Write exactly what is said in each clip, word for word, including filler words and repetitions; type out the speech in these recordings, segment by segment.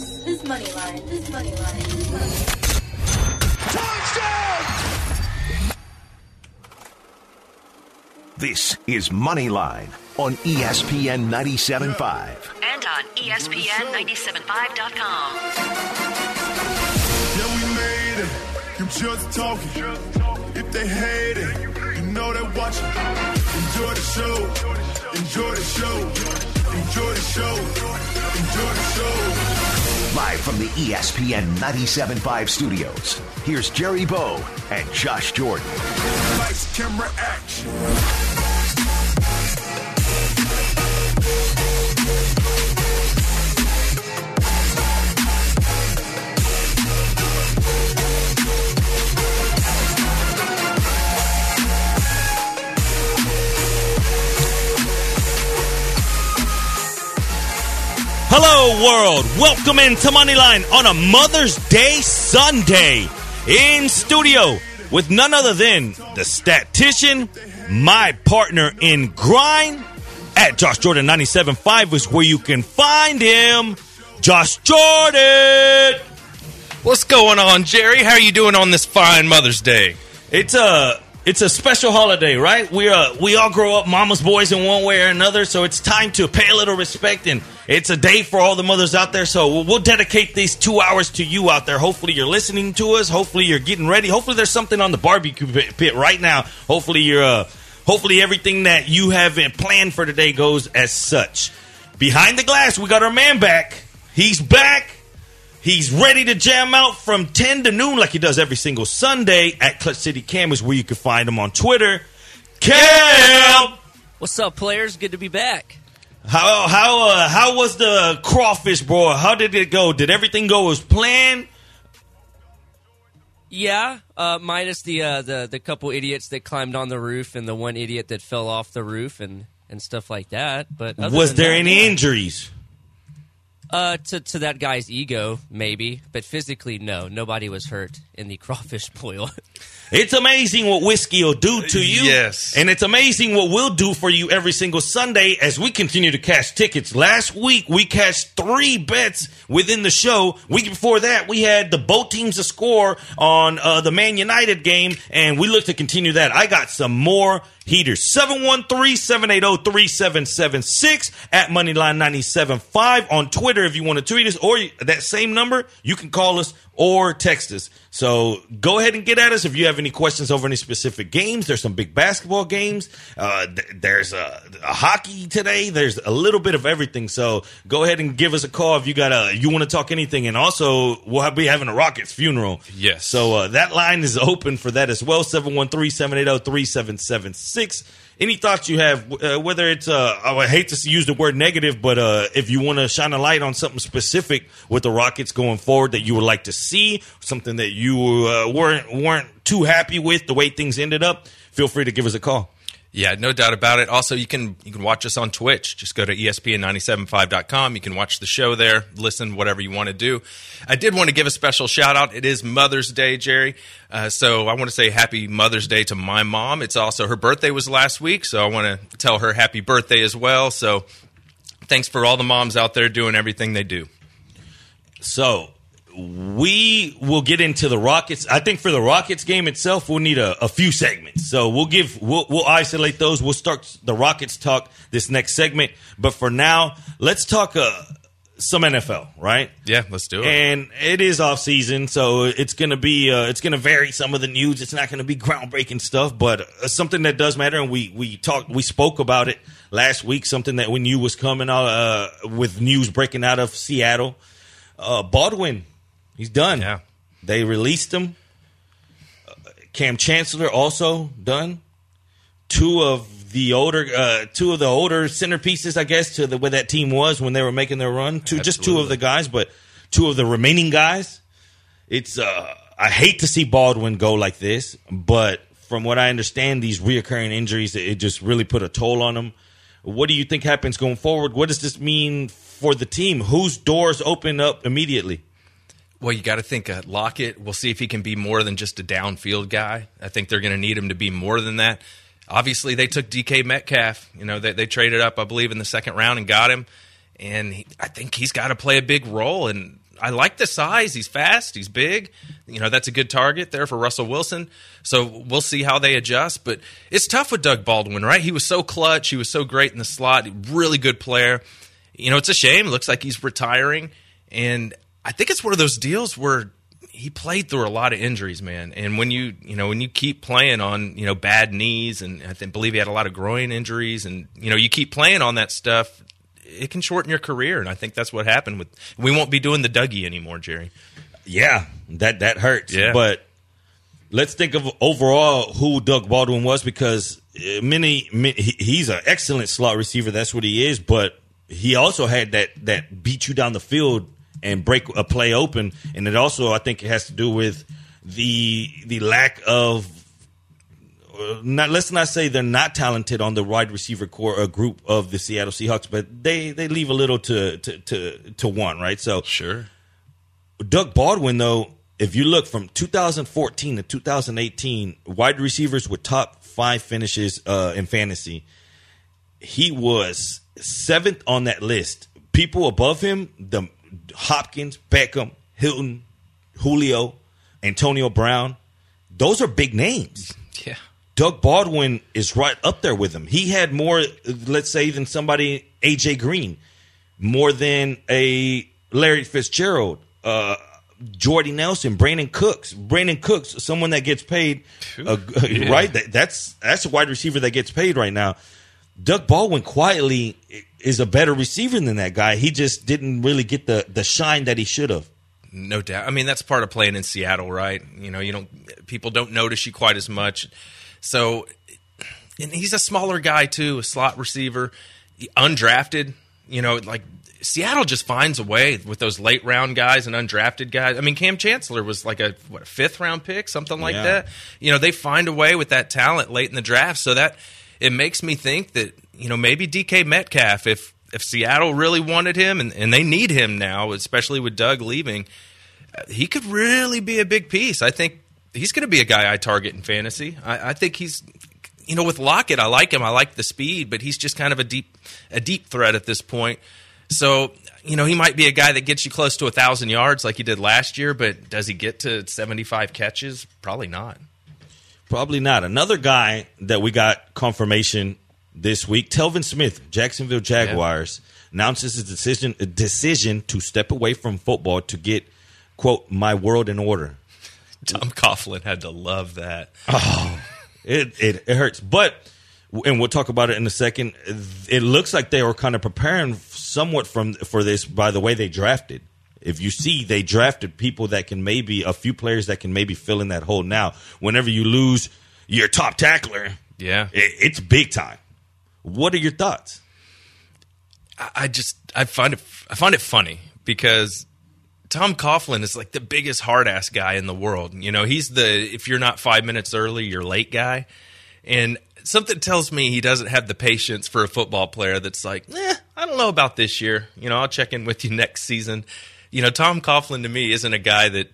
This is Moneyline. This is Moneyline. This is Moneyline. Touchdown! This is Moneyline on E S P N ninety-seven point five. And on E S P N ninety-seven point five dot com. Yeah, we made it. You just talking. If they hate it, you know they're watching. Enjoy the show. Enjoy the show. Enjoy the show. Enjoy the show. Live from the E S P N ninety-seven point five studios, here's Jerry Bowe and Josh Jordan. Lights, camera, action. Hello, world. Welcome into Moneyline on a Mother's Day Sunday in studio with none other than the statistician, my partner in grind at Josh Jordan ninety-seven point five is where you can find him. Josh Jordan. What's going on, Jerry? How are you doing on this fine Mother's Day? It's a it's a special holiday, right? We uh we all grow up mama's boys in one way or another, so it's time to pay a little respect, and it's a day for all the mothers out there, so we'll, we'll dedicate these two hours to you out there. Hopefully you're listening to us. Hopefully you're getting ready. Hopefully there's something on the barbecue pit right now. Hopefully you're, uh, hopefully everything that you have planned for today goes as such. Behind the glass, we got our man back. He's back. He's ready to jam out from ten to noon like he does every single Sunday at Clutch City Cam is where you can find him on Twitter. Cam! What's up, players? Good to be back. How how uh, how was the crawfish, bro? How did it go? Did everything go as planned? Yeah, uh, minus the, uh, the the couple idiots that climbed on the roof and the one idiot that fell off the roof and, and stuff like that. But was there that, any injuries? Uh, to to that guy's ego, maybe, but physically, no. Nobody was hurt in the crawfish boil. It's amazing what whiskey will do to you. Yes. And it's amazing what we'll do for you every single Sunday as we continue to cash tickets. Last week, we cashed three bets within the show. Week before that, we had the both teams to score on uh, the Man United game, and we look to continue that. I got some more heaters. seven one three, seven eight zero, three seven seven six at Moneyline ninety-seven point five on Twitter if you want to tweet us, or that same number, you can call us or text us. So go ahead and get at us if you have any questions over any specific games. There's some big basketball games. Uh, th- there's a, a hockey today. There's a little bit of everything. So go ahead and give us a call if you got a, you want to talk anything. And also, we'll be having a Rockets funeral. Yes. So uh, that line is open for that as well. seven one three, seven eight zero, three seven seven six. Any thoughts you have, uh, whether it's, uh, I hate to use the word negative, but uh, if you want to shine a light on something specific with the Rockets going forward that you would like to see, something that you uh, weren't weren't too happy with the way things ended up, feel free to give us a call. Yeah, no doubt about it. Also, you can you can watch us on Twitch. Just go to E S P N nine seven five dot com. You can watch the show there, listen, whatever you want to do. I did want to give a special shout-out. It is Mother's Day, Jerry. Uh, so I want to say happy Mother's Day to my mom. It's also her birthday was last week, so I want to tell her happy birthday as well. So thanks for all the moms out there doing everything they do. So we will get into the Rockets. I think for the Rockets game itself, we'll need a, a few segments. So we'll give we'll, we'll isolate those. We'll start the Rockets talk this next segment. But for now, let's talk uh, some N F L, right? Yeah, let's do it. And it is off season, so it's gonna be uh, it's gonna vary some of the news. It's not gonna be groundbreaking stuff, but uh, something that does matter. And we we talked we spoke about it last week. Something that we knew was coming out uh, with news breaking out of Seattle. Uh, Baldwin. He's done. Yeah. They released him. Uh, Cam Chancellor also done. Two of the older, uh, two of the older centerpieces, I guess, to the way that team was when they were making their run. Two, Absolutely. Just two of the guys, but two of the remaining guys. It's. Uh, I hate to see Baldwin go like this, but from what I understand, these reoccurring injuries, it just really put a toll on him. What do you think happens going forward? What does this mean for the team? Whose doors open up immediately? Well, you got to think uh, Lockett. We'll see if he can be more than just a downfield guy. I think they're going to need him to be more than that. Obviously, they took D K Metcalf. You know, they, they traded up, I believe, in the second round and got him. And he, I think he's got to play a big role. And I like the size. He's fast. He's big. You know, that's a good target there for Russell Wilson. So we'll see how they adjust. But it's tough with Doug Baldwin, right? He was so clutch. He was so great in the slot. Really good player. You know, it's a shame. It looks like he's retiring. And I think it's one of those deals where he played through a lot of injuries, man. And when you, you know, when you keep playing on, you know, bad knees, and I think, believe he had a lot of groin injuries, and, you know, you keep playing on that stuff, it can shorten your career. And I think that's what happened with, we won't be doing the Dougie anymore, Jerry. Yeah, that, that hurts. Yeah. But let's think of overall who Doug Baldwin was, because many, many he's an excellent slot receiver. That's what he is. But he also had that, that beat you down the field and break a play open. And it also, I think it has to do with the the lack of, not let's not say they're not talented on the wide receiver core or group of the Seattle Seahawks, but they, they leave a little to to to, to one, right? So sure. Doug Baldwin, though, if you look from two thousand fourteen to two thousand eighteen, wide receivers with top five finishes uh, in fantasy, he was seventh on that list. People above him, the Hopkins, Beckham, Hilton, Julio, Antonio Brown, those are big names. Yeah. Doug Baldwin is right up there with him. He had more, let's say, than somebody, A J. Green, more than a Larry Fitzgerald, uh, Jordy Nelson, Brandon Cooks. Brandon Cooks, someone that gets paid, uh, yeah. right? That, that's, that's a wide receiver that gets paid right now. Doug Baldwin quietly is a better receiver than that guy. He just didn't really get the, the shine that he should have. No doubt. I mean, that's part of playing in Seattle, right? You know, you don't people don't notice you quite as much. So, and he's a smaller guy too, a slot receiver, undrafted. You know, like Seattle just finds a way with those late round guys and undrafted guys. I mean, Cam Chancellor was like a what a fifth round pick, something like yeah. that. You know, they find a way with that talent late in the draft. So that. It makes me think that, you know, maybe D K Metcalf, if if Seattle really wanted him, and, and they need him now, especially with Doug leaving, he could really be a big piece. I think he's going to be a guy I target in fantasy. I, I think he's, you know, with Lockett, I like him. I like the speed, but he's just kind of a deep a deep threat at this point. So, you know, he might be a guy that gets you close to one thousand yards like he did last year, but does he get to seventy-five catches? Probably not. Probably not. Another guy that we got confirmation this week, Telvin Smith, Jacksonville Jaguars, yeah. announces his decision a decision to step away from football to get, quote, my world in order. Tom Coughlin had to love that. Oh, it, it, it hurts. But, and we'll talk about it in a second, it looks like they were kind of preparing somewhat from for this by the way they drafted. If you see, they drafted people that can maybe, a few players that can maybe fill in that hole. Now, whenever you lose your top tackler, yeah, it, it's big time. What are your thoughts? I just, I find it, I find it funny because Tom Coughlin is like the biggest hard-ass guy in the world. You know, he's the, if you're not five minutes early, you're late guy. And something tells me he doesn't have the patience for a football player that's like, eh, I don't know about this year. You know, I'll check in with you next season. You know, Tom Coughlin to me isn't a guy that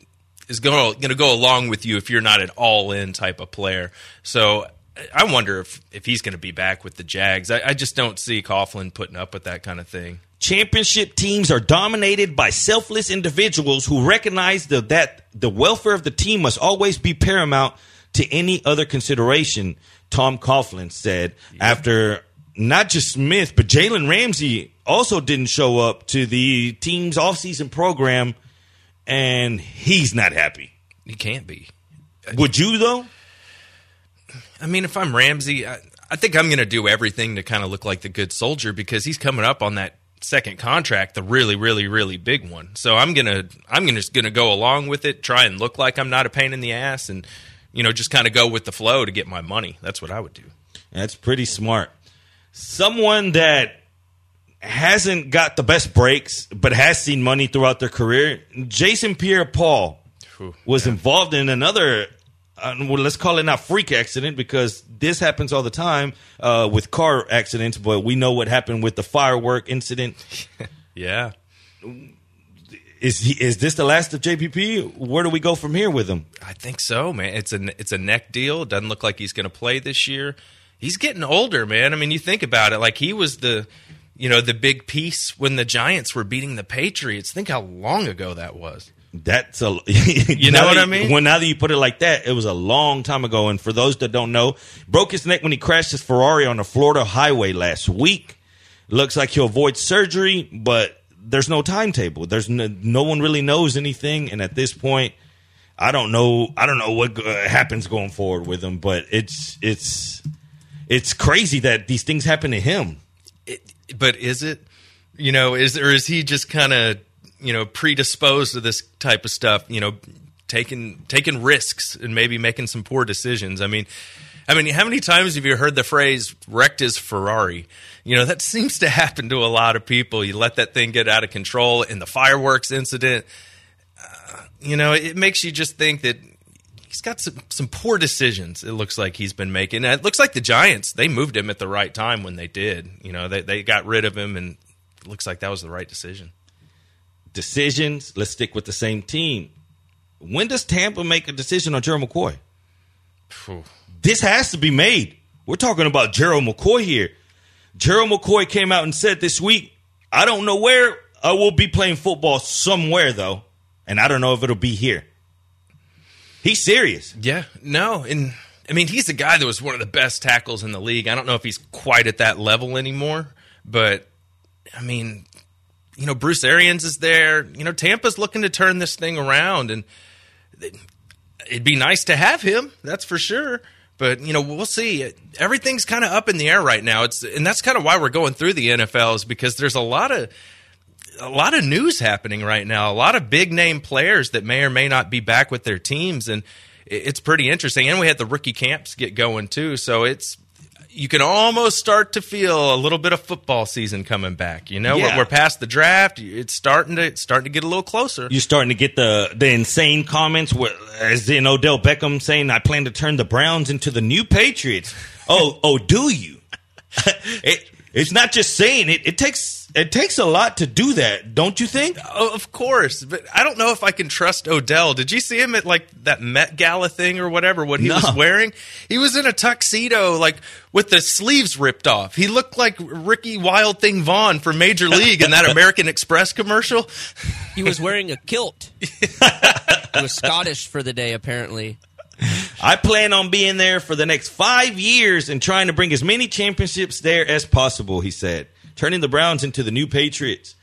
is going to go along with you if you're not an all-in type of player. So I wonder if, if he's going to be back with the Jags. I, I just don't see Coughlin putting up with that kind of thing. Championship teams are dominated by selfless individuals who recognize the, that the welfare of the team must always be paramount to any other consideration, Tom Coughlin said yeah. after not just Smith, but Jalen Ramsey also didn't show up to the team's offseason program, and he's not happy. He can't be. Would you, though? I mean, if I'm Ramsey, I, I think I'm going to do everything to kind of look like the good soldier because he's coming up on that second contract, the really, really, really big one. So I'm going to I'm gonna, just going to go along with it, try and look like I'm not a pain in the ass, and you know, just kind of go with the flow to get my money. That's what I would do. That's pretty smart. Someone that hasn't got the best breaks but has seen money throughout their career, Jason Pierre-Paul Ooh, was yeah. involved in another, uh, well, let's call it not freak accident because this happens all the time uh, with car accidents, but we know what happened with the firework incident. yeah. Is he, is this the last of J P P? Where do we go from here with him? I think so, man. It's a, it's a neck deal. It doesn't look like he's going to play this year. He's getting older, man. I mean, you think about it. Like, he was the you know, the big piece when the Giants were beating the Patriots. Think how long ago that was. That's a you know what I mean? Well, now that you put it like that, it was a long time ago. And for those that don't know, broke his neck when he crashed his Ferrari on the Florida highway last week. Looks like he'll avoid surgery, but there's no timetable. There's no, no one really knows anything. And at this point, I don't know. I don't know what uh, happens going forward with him. But it's it's it's crazy that these things happen to him. It, but is it? You know, is or is he just kind of, you know, predisposed to this type of stuff, you know, taking taking risks and maybe making some poor decisions? I mean, I mean, how many times have you heard the phrase wrecked his Ferrari? You know, that seems to happen to a lot of people. You let that thing get out of control in the fireworks incident. Uh, you know, it makes you just think that he's got some, some poor decisions. It looks like he's been making. It looks like the Giants, they moved him at the right time when they did. You know, they, they got rid of him, and it looks like that was the right decision. Decisions. Let's stick with the same team. When does Tampa make a decision on Gerald McCoy? Whew. This has to be made. We're talking about Gerald McCoy here. Gerald McCoy came out and said this week, I don't know where. I will be playing football somewhere, though, and I don't know if it'll be here. He's serious. Yeah, no, and I mean, he's a guy that was one of the best tackles in the league. I don't know if he's quite at that level anymore, but I mean, you know, Bruce Arians is there. You know, Tampa's looking to turn this thing around, and it'd be nice to have him, that's for sure. But, you know, we'll see. Everything's kind of up in the air right now. It's and that's kind of why we're going through the N F L, is because there's a lot of a lot of news happening right now, a lot of big-name players that may or may not be back with their teams, and it's pretty interesting. And we had the rookie camps get going, too, so it's you can almost start to feel a little bit of football season coming back. You know, yeah. we're, we're past the draft. It's starting to it's starting to get a little closer. You're starting to get the the insane comments, where, as in Odell Beckham saying, "I plan to turn the Browns into the new Patriots." oh, oh, do you? it, it's not just saying it. It takes it takes a lot to do that, don't you think? Oh, of course, but I don't know if I can trust Odell. Did you see him at like that Met Gala thing or whatever? What he no. was wearing? He was in a tuxedo, like, with the sleeves ripped off. He looked like Ricky Wild Thing Vaughn from Major League in that American Express commercial. He was wearing a kilt. He was Scottish for the day, apparently. I plan on being there for the next five years and trying to bring as many championships there as possible, he said, turning the Browns into the new Patriots.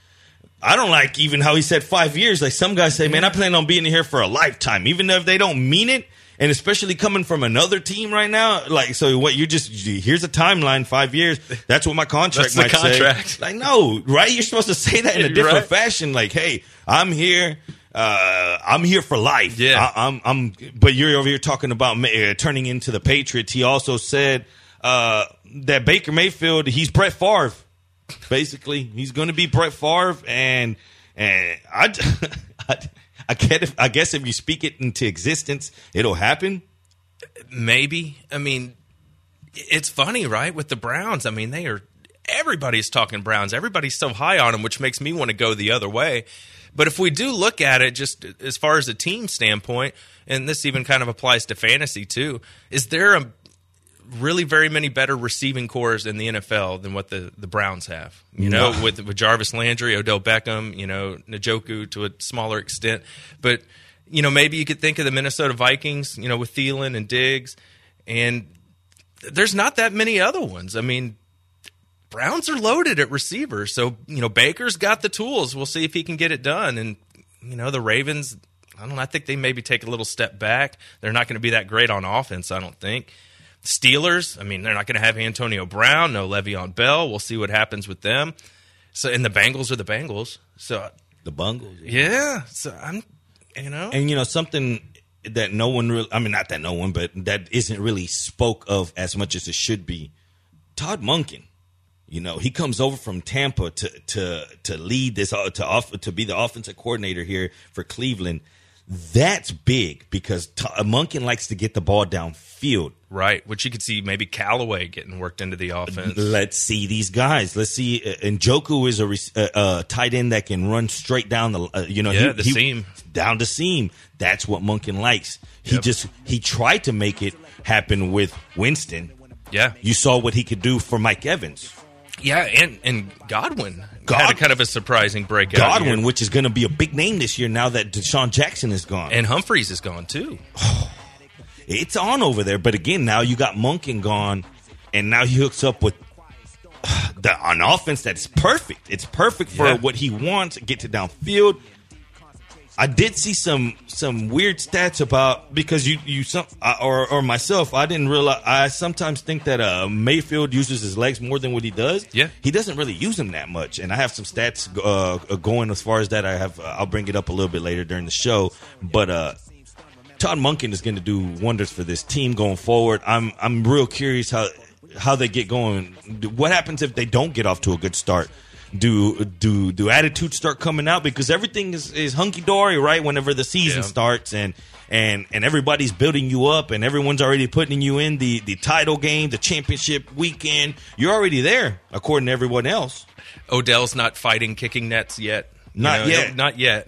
I don't like even how he said five years. Like, some guys say, man, I plan on being here for a lifetime, even if they don't mean it. And especially coming from another team right now, like, so what, you're just, here's a timeline, five years. That's what my contract might contract. say. Like, no, right? You're supposed to say that in a different right? fashion. Like, hey, I'm here. Uh, I'm here for life. Yeah. I, I'm, I'm, but you're over here talking about uh, turning into the Patriots. He also said uh, that Baker Mayfield, he's Brett Favre. Basically, he's going to be Brett Favre. And, and I, I I guess, I guess if you speak it into existence, it'll happen. Maybe. I mean, it's funny, right, with the Browns. I mean, they are everybody's talking Browns. Everybody's so high on them, which makes me want to go the other way. But if we do look at it just as far as a team standpoint, and this even kind of applies to fantasy too, is there a really very many better receiving cores in the N F L than what the, the Browns have, you know, no. with, with Jarvis Landry, Odell Beckham, you know, Njoku to a smaller extent. But, you know, maybe you could think of the Minnesota Vikings, you know, with Thielen and Diggs. And there's not that many other ones. I mean, Browns are loaded at receiver. So, you know, Baker's got the tools. We'll see if he can get it done. And, you know, the Ravens, I don't know, I think they maybe take a little step back. They're not going to be that great on offense, I don't think. Steelers, I mean, they're not going to have Antonio Brown, no Le'Veon Bell. We'll see what happens with them. So, and the Bengals are the Bengals. So the Bengals, yeah. yeah. So I'm, you know, and you know something that no one really, I mean, not that no one, but that isn't really spoke of as much as it should be. Todd Monken, you know, he comes over from Tampa to to to lead this to off, to be the offensive coordinator here for Cleveland. That's big because T- Monken likes to get the ball downfield. Right, which you could see maybe Callaway getting worked into the offense. Let's see these guys. Let's see. Njoku is a re- uh, uh, tight end that can run straight down the, uh, you know, yeah, he, the he, seam. Down the seam. That's what Monken likes. He yep. just, he tried to make it happen with Winston. Yeah. You saw what he could do for Mike Evans. Yeah, and, and Godwin, Godwin had a kind of a surprising breakout. Godwin, here. Which is going to be a big name this year now that Deshaun Jackson is gone. And Humphreys is gone, too. Oh, it's on over there. But again, now you got Monken gone, and now he hooks up with uh, the, an offense that's perfect. It's perfect for yeah. what he wants, get to downfield. I did see some some weird stats about because you you some or or myself I didn't realize I sometimes think that uh, Mayfield uses his legs more than what he does. Yeah, he doesn't really use them that much, and I have some stats uh, going as far as that. I have uh, I'll bring it up a little bit later during the show, but uh, Todd Monken is going to do wonders for this team going forward. I'm I'm real curious how how they get going. What happens if they don't get off to a good start? Do do do attitudes start coming out? Because everything is, is hunky-dory, right, whenever the season yeah. starts and, and and everybody's building you up and everyone's already putting you in the, the title game, the championship weekend. You're already there, according to everyone else. Odell's not fighting kicking nets yet. Not you know, yet. Not yet.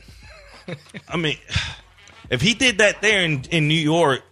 I mean, if he did that there in, in New York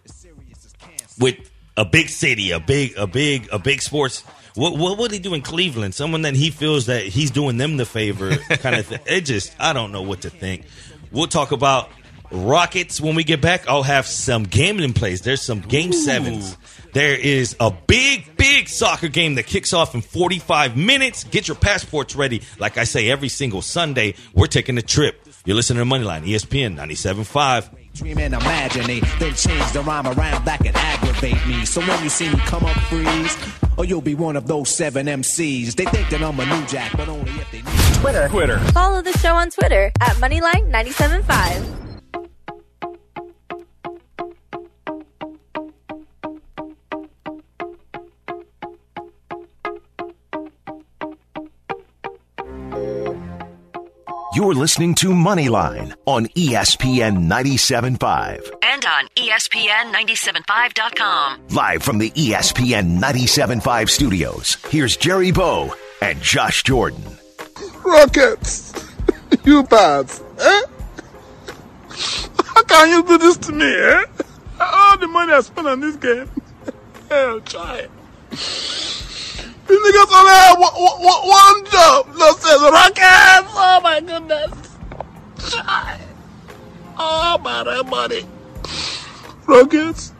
with a big city, a big, a big, a big sports – What what would he do in Cleveland? Someone that he feels that he's doing them the favor kind of thing. It just, I don't know what to think. We'll talk about Rockets when we get back. I'll have some gambling plays. There's some game Ooh. sevens. There is a big, big soccer game that kicks off in forty-five minutes. Get your passports ready. Like I say, every single Sunday, we're taking a trip. You're listening to Moneyline, E S P N ninety-seven point five. Dream and imagine it, then change the rhyme around, that can aggravate me. So when you see me come up freeze, or you'll be one of those seven M Cs. They think that I'm a new jack, but only if they need Twitter. Twitter. Follow the show on Twitter at Moneyline ninety-seven point five. You're listening to Moneyline on E S P N ninety-seven point five. And on E S P N ninety-seven point five dot com. Live from the E S P N ninety-seven point five studios, here's Jerry Bowe and Josh Jordan. Rockets, you bads, eh? How can you do this to me, eh? All the money I spent on this game, hell, try it. These niggas only have one, one, one job. That says Rockets. Oh my goodness. Oh my that money. Rockets.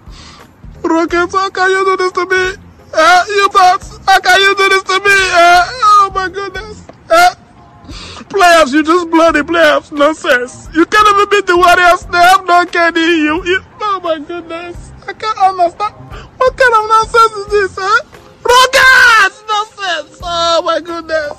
Rockets. How can you do this to me? Uh, you thoughts? How can you do this to me? Uh, oh my goodness. Uh, playoffs. You just bloody playoffs. Nonsense. You can't even beat the Warriors. They have no K D. You, you. Oh my goodness. I can't understand. What kind of nonsense is this, huh? Rockets! Nonsense! Oh my goodness!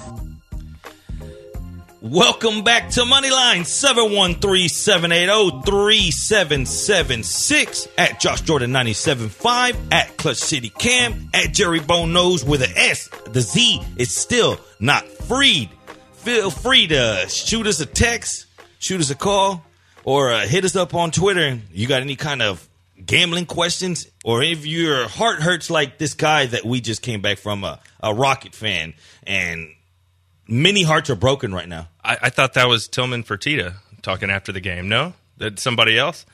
Welcome back to Moneyline, seven one three, seven eight zero, three seven seven six, at Josh Jordan ninety-seven point five, at Clutch City Cam, at Jerry Bowe Knows with an S. The Z is still not freed. Feel free to shoot us a text, shoot us a call, or uh, hit us up on Twitter. You got any kind of gambling questions, or if your heart hurts like this guy that we just came back from, a, a Rocket fan, and many hearts are broken right now. I, I thought that was Tilman Fertitta talking after the game. No? That somebody else?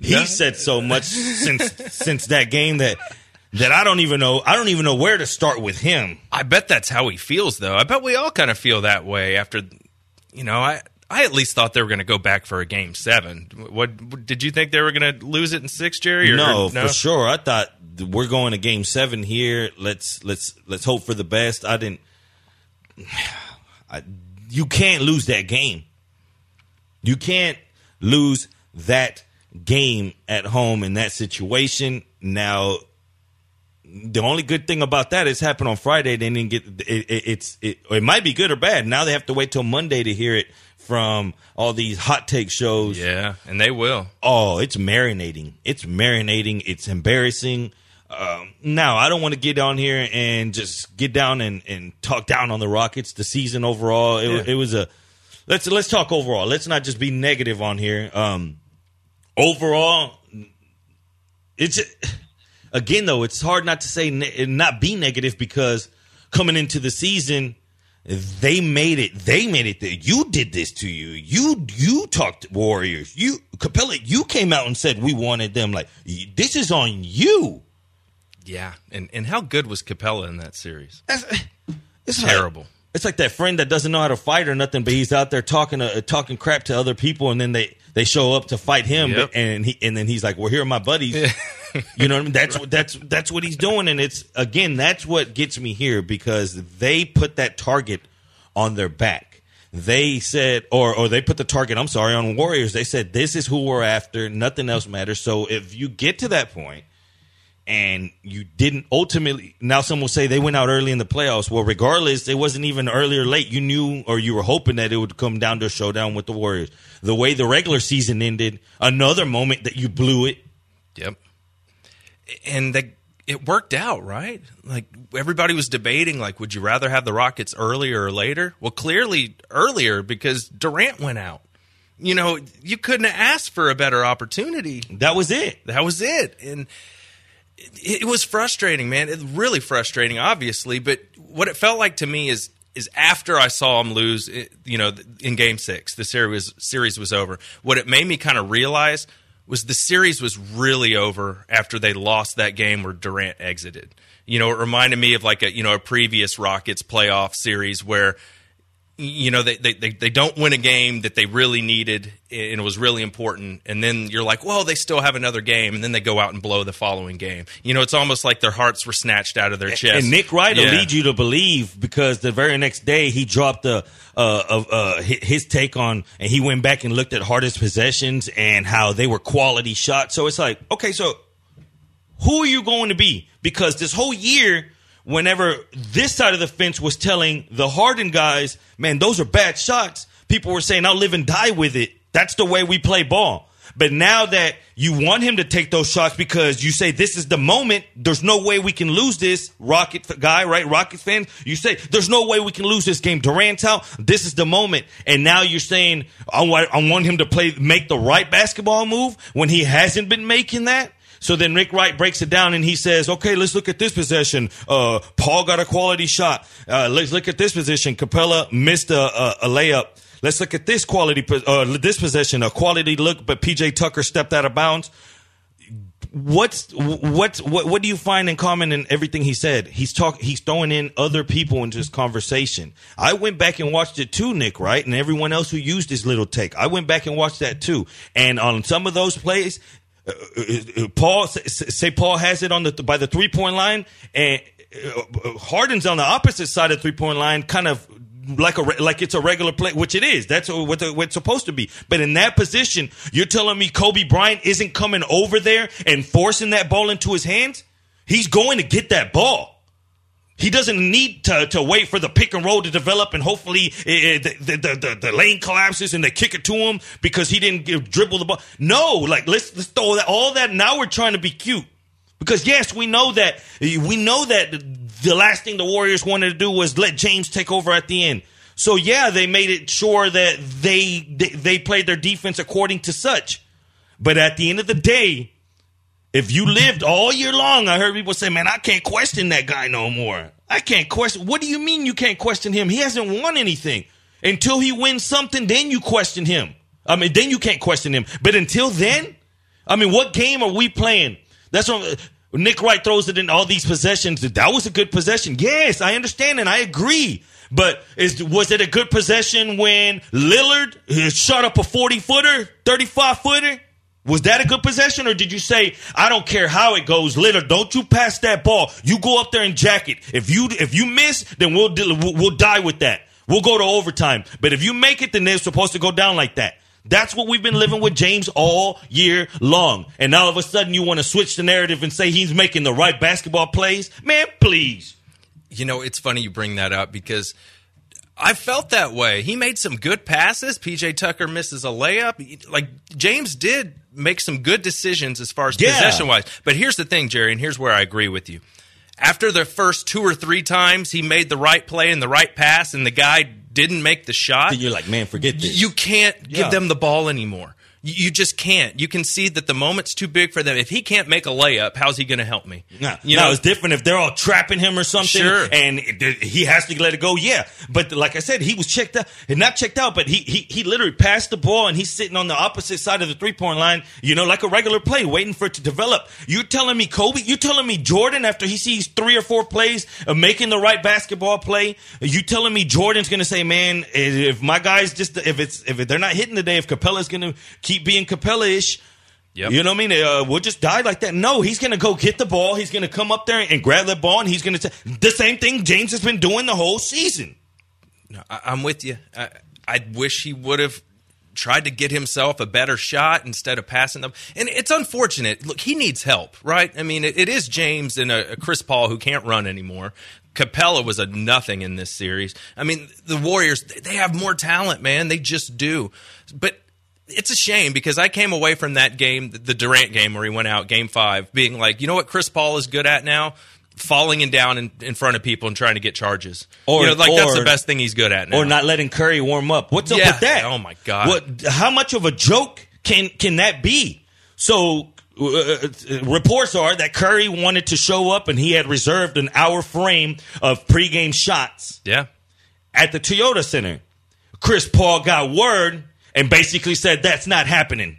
He no? said so much since since that game that that I don't even know I don't even know where to start with him. I bet that's how he feels, though. I bet we all kind of feel that way after, you know, I I at least thought they were going to go back for a game seven. What did you think they were going to lose it in six, Jerry? Or, no, no, for sure. I thought we're going to game seven here. Let's let's let's hope for the best. I didn't. I, you can't lose that game. You can't lose that game at home in that situation. Now, the only good thing about that is happened on Friday. They didn't get it. it it's it, it might be good or bad. Now they have to wait till Monday to hear it from all these hot take shows. Yeah, and they will. Oh, it's marinating. It's marinating. It's embarrassing. Um, now, I don't want to get on here and just get down and, and talk down on the Rockets. The season overall, it, yeah. it was a – let's let's talk overall. Let's not just be negative on here. Um, overall, it's – again, though, it's hard not to say ne- – not be negative because coming into the season – They made it. They made it. That you did this to you. You you talked Warriors. You Capela. You came out and said we wanted them. Like this is on you. Yeah, and and how good was Capela in that series? That's, It's terrible. Like, it's like that friend that doesn't know how to fight or nothing, but he's out there talking uh, talking crap to other people, and then they, they show up to fight him, yep. but, and he and then he's like, "Well, here are my buddies." Yeah. You know what I mean? That's what that's that's what he's doing, and it's again that's what gets me here because they put that target on their back. They said, or or they put the target, I'm sorry, on Warriors. They said, "This is who we're after. Nothing else matters." So if you get to that point and you didn't ultimately, now some will say they went out early in the playoffs. Well, regardless, it wasn't even early or late. You knew or you were hoping that it would come down to a showdown with the Warriors. The way the regular season ended, another moment that you blew it. Yep. And they, it worked out, right? Like, everybody was debating, like, would you rather have the Rockets earlier or later? Well, clearly earlier because Durant went out. You know, you couldn't have asked for a better opportunity. That was it. That was it. And it, it was frustrating, man. It really frustrating, obviously. But what it felt like to me is is after I saw them lose, you know, in Game six, the series, series was over. What it made me kind of realize was the series was really over after they lost that game where Durant exited. You know, it reminded me of like a, you know, a previous Rockets playoff series where, you know, they, they, they don't win a game that they really needed and it was really important. And then you're like, well, they still have another game. And then they go out and blow the following game. You know, it's almost like their hearts were snatched out of their chest. And Nick Wright yeah. will lead you to believe because the very next day he dropped a, uh, of uh, his take on, and he went back and looked at hardest possessions and how they were quality shots. So it's like, okay, so who are you going to be? Because this whole year, whenever this side of the fence was telling the Harden guys, man, those are bad shots, people were saying, I'll live and die with it. That's the way we play ball. But now that you want him to take those shots because you say this is the moment, there's no way we can lose this, Rocket guy, right? Rocket fans, you say there's no way we can lose this game. Durant's out. This is the moment. And now you're saying I want, I want him to play, make the right basketball move when he hasn't been making that. So then Nick Wright breaks it down and he says, okay, let's look at this possession. Uh, Paul got a quality shot. Uh, let's look at this position. Capela missed a, a, a layup. Let's look at this quality, uh, this possession, a quality look, but P J. Tucker stepped out of bounds. What's what? What, what do you find in common in everything he said? He's talk. He's throwing in other people into this conversation. I went back and watched it too, Nick, right? And everyone else who used his little take. I went back and watched that too. And on some of those plays, uh, uh, Paul say Paul has it on the by the three point line, and Harden's on the opposite side of the three point line, kind of. Like a like it's a regular play, which it is. That's what, the, what it's supposed to be. But in that position, you're telling me Kobe Bryant isn't coming over there and forcing that ball into his hands? He's going to get that ball. He doesn't need to, to wait for the pick and roll to develop and hopefully it, it, the, the, the, the lane collapses and they kick it to him because he didn't give, dribble the ball. No, like let's let's throw that, all that. Now we're trying to be cute. Because, yes, we know that we know that the last thing the Warriors wanted to do was let James take over at the end. So, yeah, they made it sure that they they played their defense according to such. But at the end of the day, if you lived all year long, I heard people say, man, I can't question that guy no more. I can't question. What do you mean you can't question him? He hasn't won anything. Until he wins something, then you question him. I mean, then you can't question him. But until then, I mean, what game are we playing? That's what Nick Wright throws it in all these possessions. That was a good possession. Yes, I understand and I agree. But is was it a good possession when Lillard shot up a forty-footer, thirty-five-footer? Was that a good possession? Or did you say, I don't care how it goes, Lillard, don't you pass that ball. You go up there and jack it. If you if you miss, then we'll we'll die with that. We'll go to overtime. But if you make it, then they're supposed to go down like that. That's what we've been living with James all year long. And now all of a sudden you want to switch the narrative and say he's making the right basketball plays? Man, please. You know, it's funny you bring that up because I felt that way. He made some good passes. P J. Tucker misses a layup. Like, James did make some good decisions as far as yeah. possession-wise. But here's the thing, Jerry, and here's where I agree with you. After the first two or three times he made the right play and the right pass and the guy didn't make the shot, then you're like, man, forget this. You can't yeah. give them the ball anymore. You just can't. You can see that the moment's too big for them. If he can't make a layup, how's he going to help me? No, you no, know, it's different if they're all trapping him or something. Sure. And he has to let it go, yeah. But like I said, he was checked out. Not checked out, but he, he, he literally passed the ball, and he's sitting on the opposite side of the three-point line, you know, like a regular play, waiting for it to develop. You're telling me Kobe? You're telling me Jordan, after he sees three or four plays of making the right basketball play, you telling me Jordan's going to say, man, if my guys just – if it's if they're not hitting today, if Capela's going to – keep being Capela-ish. Yep. You know what I mean? Uh, we'll just die like that. No, he's going to go get the ball. He's going to come up there and grab that ball, and he's going to – the same thing James has been doing the whole season. No, I, I'm with you. I, I wish he would have tried to get himself a better shot instead of passing them. And it's unfortunate. Look, he needs help, right? I mean, it, it is James and a, a Chris Paul who can't run anymore. Capela was a nothing in this series. I mean, the Warriors, they have more talent, man. They just do. But – it's a shame because I came away from that game, the Durant game where he went out, game five, being like, you know what Chris Paul is good at now? Falling down in, in front of people and trying to get charges. Or, you know, like or, that's the best thing he's good at now. Or not letting Curry warm up. What's yeah. up with that? Oh, my God. What, how much of a joke can, can that be? So uh, reports are that Curry wanted to show up and he had reserved an hour frame of pregame shots yeah. at the Toyota Center. Chris Paul got word and basically said, that's not happening.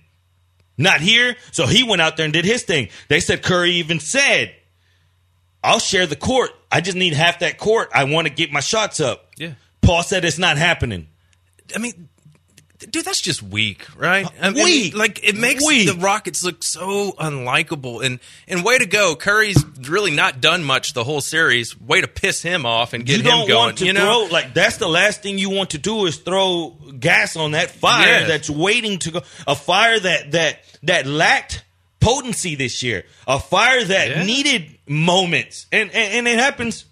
Not here. So he went out there and did his thing. They said Curry even said, I'll share the court. I just need half that court. I want to get my shots up. Yeah. Paul said it's not happening. I mean, dude, that's just weak, right? I mean, weak. Like, it makes weak. the Rockets look so unlikable. And and way to go. Curry's really not done much the whole series. Way to piss him off and get you him don't going. Want to you know? Throw, like, that's the last thing you want to do is throw gas on that fire yes. that's waiting to go. A fire that that that lacked potency this year. A fire that yeah. needed moments. And, and, and it happens.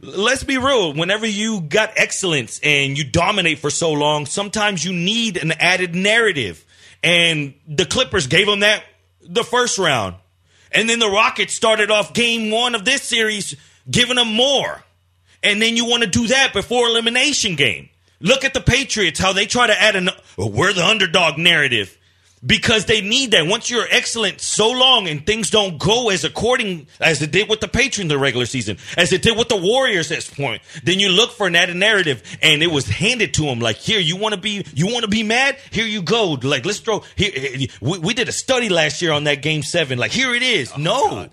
Let's be real. Whenever you got excellence and you dominate for so long, sometimes you need an added narrative. And the Clippers gave them that the first round. And then the Rockets started off game one of this series giving them more. And then you want to do that before elimination game. Look at the Patriots, how they try to add an oh, we're the underdog narrative. Because they need that. Once you're excellent so long and things don't go as according as it did with the Patriots the regular season, as it did with the Warriors at this point, then you look for an added narrative, and it was handed to them. Like, here, you want to be, you want to be mad? Here you go. Like, let's throw. Here, we, we did a study last year on that game seven. Like, here it is. Oh, no. God.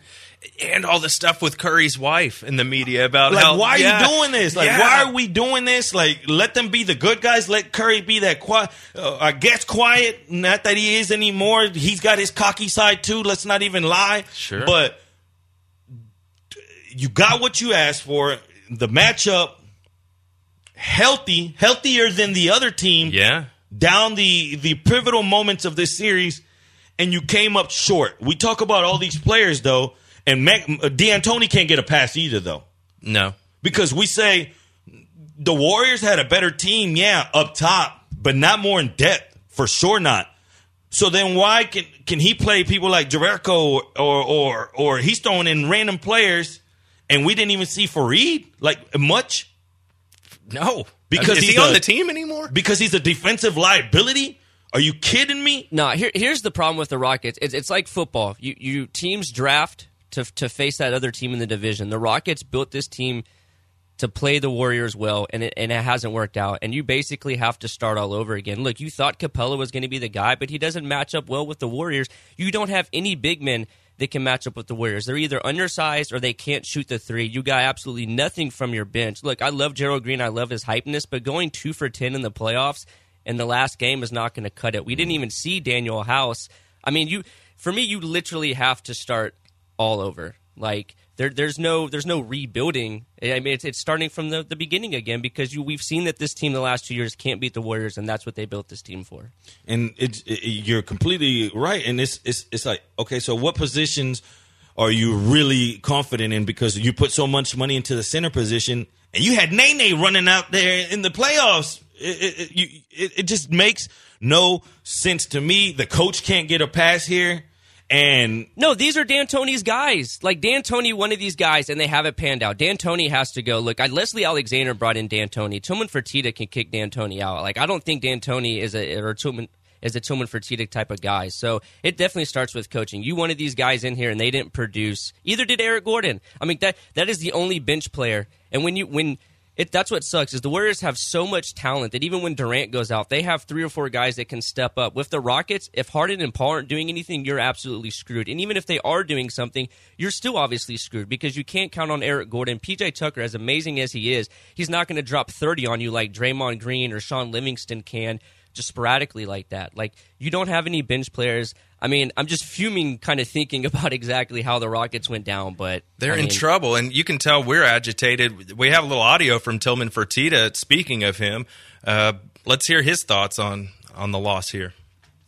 And all the stuff with Curry's wife in the media about like, how why are yeah, you doing this? Like, yeah. why are we doing this? Like, let them be the good guys. Let Curry be that quiet. Uh, I guess quiet. Not that he is anymore. He's got his cocky side too. Let's not even lie. Sure. But you got what you asked for. The matchup healthy, healthier than the other team. Yeah. Down the the pivotal moments of this series, and you came up short. We talk about all these players though. And D'Antoni can't get a pass either, though. No. Because we say the Warriors had a better team, yeah, up top, but not more in depth. For sure not. So then why can can he play people like Jericho or or or he's throwing in random players and we didn't even see Fareed, like, much? No. Because I mean, is he's he on a, the team anymore? Because he's a defensive liability? Are you kidding me? No, here, here's the problem with the Rockets. It's, it's like football. You you teams draft To, to face that other team in the division. The Rockets built this team to play the Warriors well, and it, and it hasn't worked out. And you basically have to start all over again. Look, you thought Capela was going to be the guy, but he doesn't match up well with the Warriors. You don't have any big men that can match up with the Warriors. They're either undersized or they can't shoot the three. You got absolutely nothing from your bench. Look, I love Gerald Green. I love his hypeness, but going two for ten in the playoffs and the last game is not going to cut it. We didn't even see Daniel House. I mean, you for me, you literally have to start all over. Like there, there's no, there's no rebuilding. I mean, it's it's starting from the, the beginning again because you we've seen that this team the last two years can't beat the Warriors, and that's what they built this team for. And it's it, you're completely right. And it's it's it's like, okay, so what positions are you really confident in? Because you put so much money into the center position, and you had Nene running out there in the playoffs. It it, it, it just makes no sense to me. The coach can't get a pass here. And no, these are D'Antoni's guys. Like D'Antoni, one of these guys, and they haven't panned out. D'Antoni has to go. Look, I, Leslie Alexander brought in D'Antoni. Tilman Fertitta can kick D'Antoni out. Like I don't think D'Antoni is a or Tilman is a Tilman Fertitta type of guy. So it definitely starts with coaching. You wanted these guys in here, and they didn't produce. Either did Eric Gordon. I mean, that that is the only bench player. And when you when it, that's what sucks is the Warriors have so much talent that even when Durant goes out, they have three or four guys that can step up. With the Rockets, if Harden and Paul aren't doing anything, you're absolutely screwed. And even if they are doing something, you're still obviously screwed because you can't count on Eric Gordon. P J. Tucker, as amazing as he is, he's not going to drop thirty on you like Draymond Green or Sean Livingston can just sporadically like that. Like, you don't have any bench players. I mean, I'm just fuming kind of thinking about exactly how the Rockets went down, but... They're I mean, in trouble, and you can tell we're agitated. We have a little audio from Tilman Fertitta speaking of him. Uh, let's hear his thoughts on, on the loss here.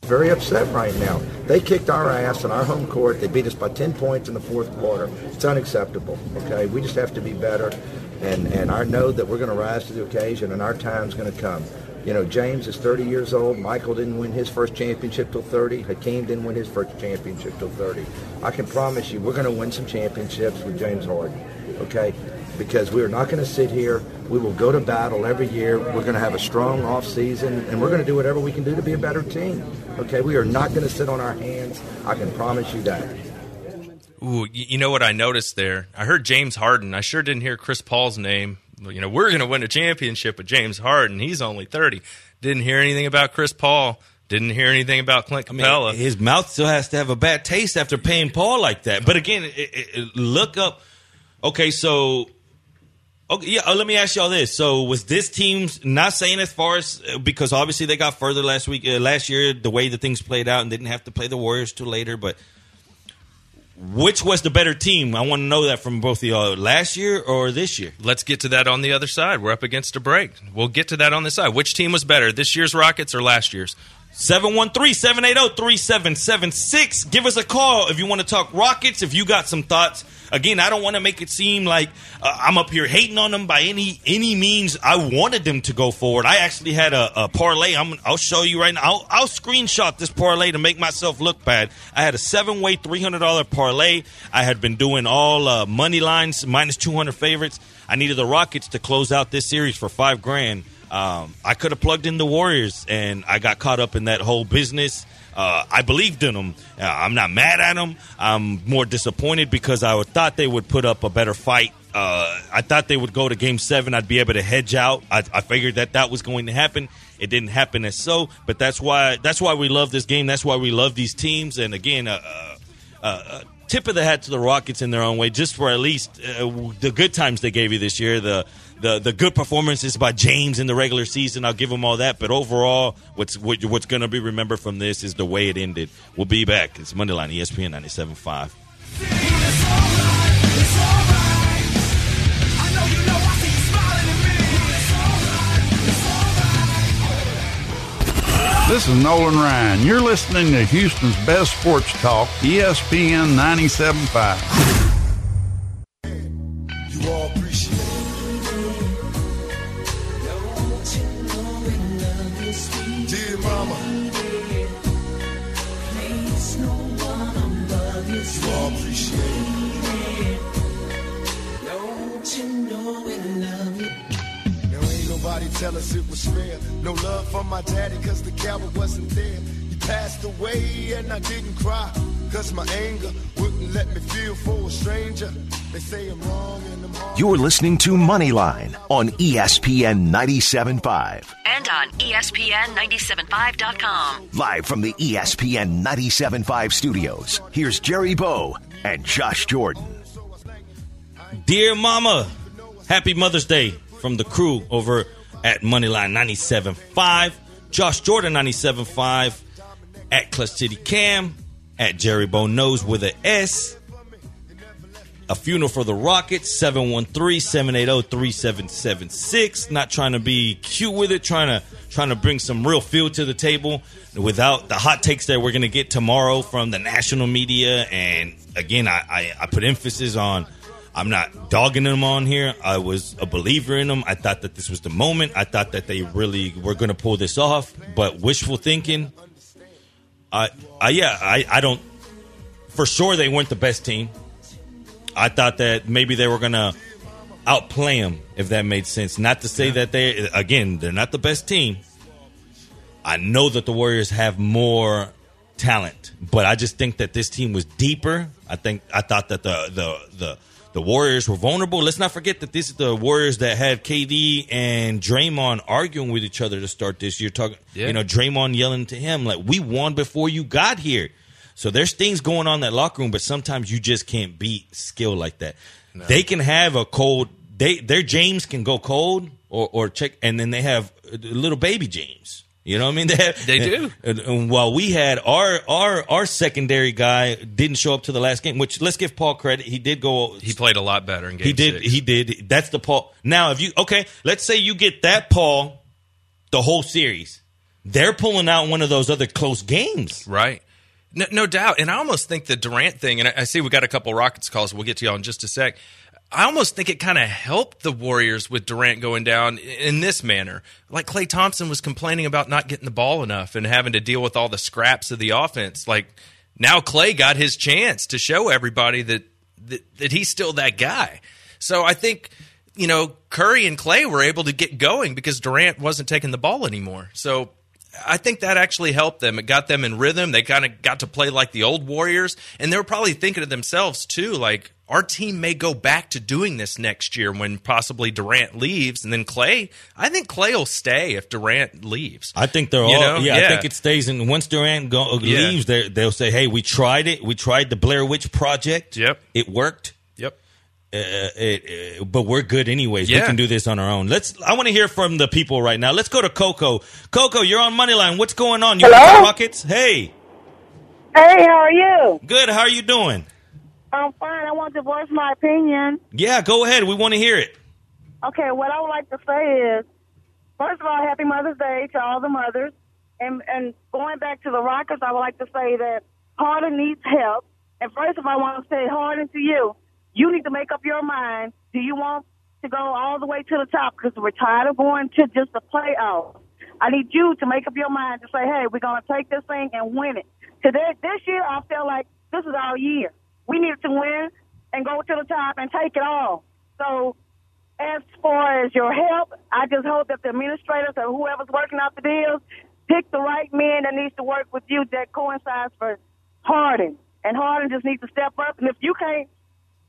Very upset right now. They kicked our ass in our home court. They beat us by ten points in the fourth quarter. It's unacceptable, okay? We just have to be better, and, and I know that we're going to rise to the occasion, and our time's going to come. You know, James is thirty years old. Michael didn't win his first championship till thirty. Hakeem didn't win his first championship till thirty. I can promise you we're going to win some championships with James Harden, okay? Because we're not going to sit here. We will go to battle every year. We're going to have a strong off season, and we're going to do whatever we can do to be a better team, okay? We are not going to sit on our hands. I can promise you that. Ooh, you know what I noticed there? I heard James Harden. I sure didn't hear Chris Paul's name. You know, we're going to win a championship with James Harden. He's only thirty. Didn't hear anything about Chris Paul. Didn't hear anything about Clint Capela. I mean, his mouth still has to have a bad taste after paying Paul like that. But again, it, it, look up. Okay, so okay, yeah. Let me ask y'all this. So was this team not saying as far as because obviously they got further last week, uh, last year, the way the things played out and didn't have to play the Warriors till later, but. Which was the better team? I want to know that from both of y'all, last year or this year. Let's get to that on the other side. We're up against a break. We'll get to that on this side. Which team was better, this year's Rockets or last year's? seven one three, seven eight zero, three seven seven six. Give us a call if you want to talk Rockets, if you got some thoughts. Again, I don't want to make it seem like uh, I'm up here hating on them by any any means. I wanted them to go forward. I actually had a, a parlay. I'm, I'll show you right now. I'll, I'll screenshot this parlay to make myself look bad. I had a seven-way three hundred dollars parlay. I had been doing all uh, money lines, minus two hundred favorites. I needed the Rockets to close out this series for five grand. Um, I could have plugged in the Warriors, and I got caught up in that whole business. Uh, I believed in them. Uh, I'm not mad at them. I'm more disappointed because I would, thought they would put up a better fight. Uh, I thought they would go to Game seven. I'd be able to hedge out. I, I figured that that was going to happen. It didn't happen as so, but that's why that's why we love this game. That's why we love these teams. And, again, uh, uh, uh, tip of the hat to the Rockets in their own way, just for at least uh, the good times they gave you this year, the – The the good performances by James in the regular season, I'll give them all that. But overall, what's what, what's going to be remembered from this is the way it ended. We'll be back. It's Moneyline, E S P N ninety-seven point five. This is Nolan Ryan. You're listening to Houston's best sports talk, E S P N ninety-seven point five. You all appreciate it. Tell us it was fair. No love for my daddy, cause the coward wasn't there. He passed away and I didn't cry, cause my anger wouldn't let me feel for a stranger. They say I'm wrong and I'm wrong. You're listening to Moneyline on E S P N ninety-seven point five. And on E S P N ninety-seven point five dot com. Live from the E S P N ninety-seven point five studios, here's Jerry Bowe and Josh Jordan. Dear Mama, happy Mother's Day from the crew over at Moneyline ninety-seven point five, Josh Jordan ninety-seven point five, at Clutch City Cam, at Jerry Bowe Knows with an S, a funeral for the Rockets, seven one three, seven eight zero, three seven seven six. Not trying to be cute with it, trying to trying to bring some real feel to the table without the hot takes that we're going to get tomorrow from the national media. And again, I, I, I put emphasis on I'm not dogging them on here. I was a believer in them. I thought that this was the moment. I thought that they really were going to pull this off. But wishful thinking, I, I yeah, I, I don't. For sure, they weren't the best team. I thought that maybe they were going to outplay them, if that made sense. Not to say that they, again, they're not the best team. I know that the Warriors have more talent, but I just think that this team was deeper. I think I thought that the the the, the Warriors were vulnerable. Let's not forget that this is the Warriors that had K D and Draymond arguing with each other to start this year. Talking, yeah. you know, Draymond yelling to him like, "We won before you got here." So there's things going on in that locker room, but sometimes you just can't beat skill like that. No. They can have a cold. They their James can go cold or or check, and then they have little baby James. You know what I mean? They, have, they do. And, and while we had our, our our secondary guy didn't show up to the last game, which let's give Paul credit. He did go. He played a lot better in game. He did. Six. He did. That's the Paul. Now, if you okay, let's say you get that Paul the whole series. They're pulling out one of those other close games, right? No, no doubt. And I almost think the Durant thing, and I see we got a couple Rockets calls. We'll get to y'all in just a sec. I almost think it kind of helped the Warriors with Durant going down in this manner. Like Klay Thompson was complaining about not getting the ball enough and having to deal with all the scraps of the offense. Like now Klay got his chance to show everybody that that, that he's still that guy. So I think, you know, Curry and Klay were able to get going because Durant wasn't taking the ball anymore. So I think that actually helped them. It got them in rhythm. They kind of got to play like the old Warriors. And they were probably thinking to themselves, too, like, our team may go back to doing this next year when possibly Durant leaves. And then Klay, I think Klay will stay if Durant leaves. I think they're all, you know? yeah, yeah, I think it stays. And once Durant go, yeah. leaves, they'll say, hey, we tried it. We tried the Blair Witch Project. Yep. It worked. Yep. Uh, it, uh, but we're good anyways. Yeah. We can do this on our own. Let's. I want to hear from the people right now. Let's go to Coco. Coco, you're on Moneyline. What's going on? You Hello? The Rockets? Hey. Hey, how are you? Good. How are you doing? I'm fine. I want to voice my opinion. Yeah, go ahead. We want to hear it. Okay, what I would like to say is, first of all, happy Mother's Day to all the mothers. And and going back to the Rockets, I would like to say that Harden needs help. And first of all, I want to say, Harden, to you, you need to make up your mind. Do you want to go all the way to the top? Because we're tired of going to just the playoffs. I need you to make up your mind to say, hey, we're going to take this thing and win it. Today, this year, I feel like this is our year. We needed to win and go to the top and take it all. So as far as your help, I just hope that the administrators or whoever's working out the deals pick the right man that needs to work with you that coincides for Harden. And Harden just needs to step up. And if you can't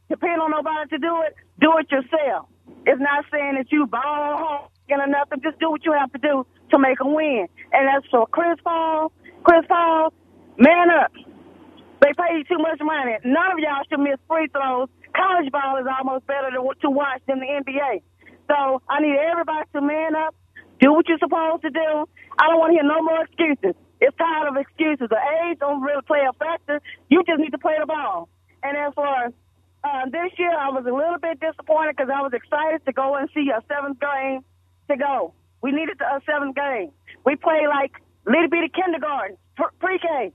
depend on nobody to do it, do it yourself. It's not saying that you ball or nothing. Just do what you have to do to make a win. And as for Chris Paul, Chris Paul, man up. They pay you too much money. None of y'all should miss free throws. College ball is almost better to, to watch than the N B A. So I need everybody to man up, do what you're supposed to do. I don't want to hear no more excuses. It's tired of excuses. The age don't really play a factor. You just need to play the ball. And as for uh, this year, I was a little bit disappointed because I was excited to go and see a seventh game to go. We needed a seventh game. We played like little bitty kindergarten, pre-K.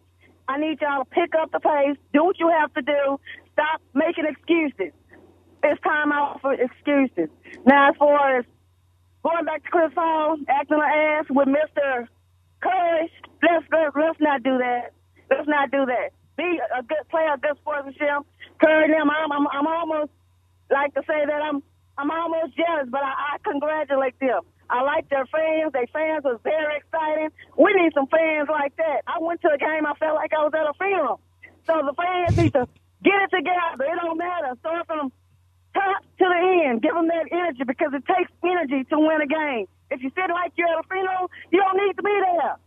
I need y'all to pick up the pace, do what you have to do, stop making excuses. It's time out for excuses. Now, as far as going back to Chris Paul, acting an ass with Mister Courage, let's, let's not do that. Let's not do that. Be a good player, a good sportsmanship. Courage them. I'm, I'm, I'm almost, like to say that I'm I'm almost jealous, but I, I congratulate them. I like their fans. Their fans was very exciting. We need some fans like that. I went to a game. I felt like I was at a funeral. So the fans need to get it together. It don't matter. Start from top to the end. Give them that energy because it takes energy to win a game. If you sit like you're at a funeral, you don't need to be there.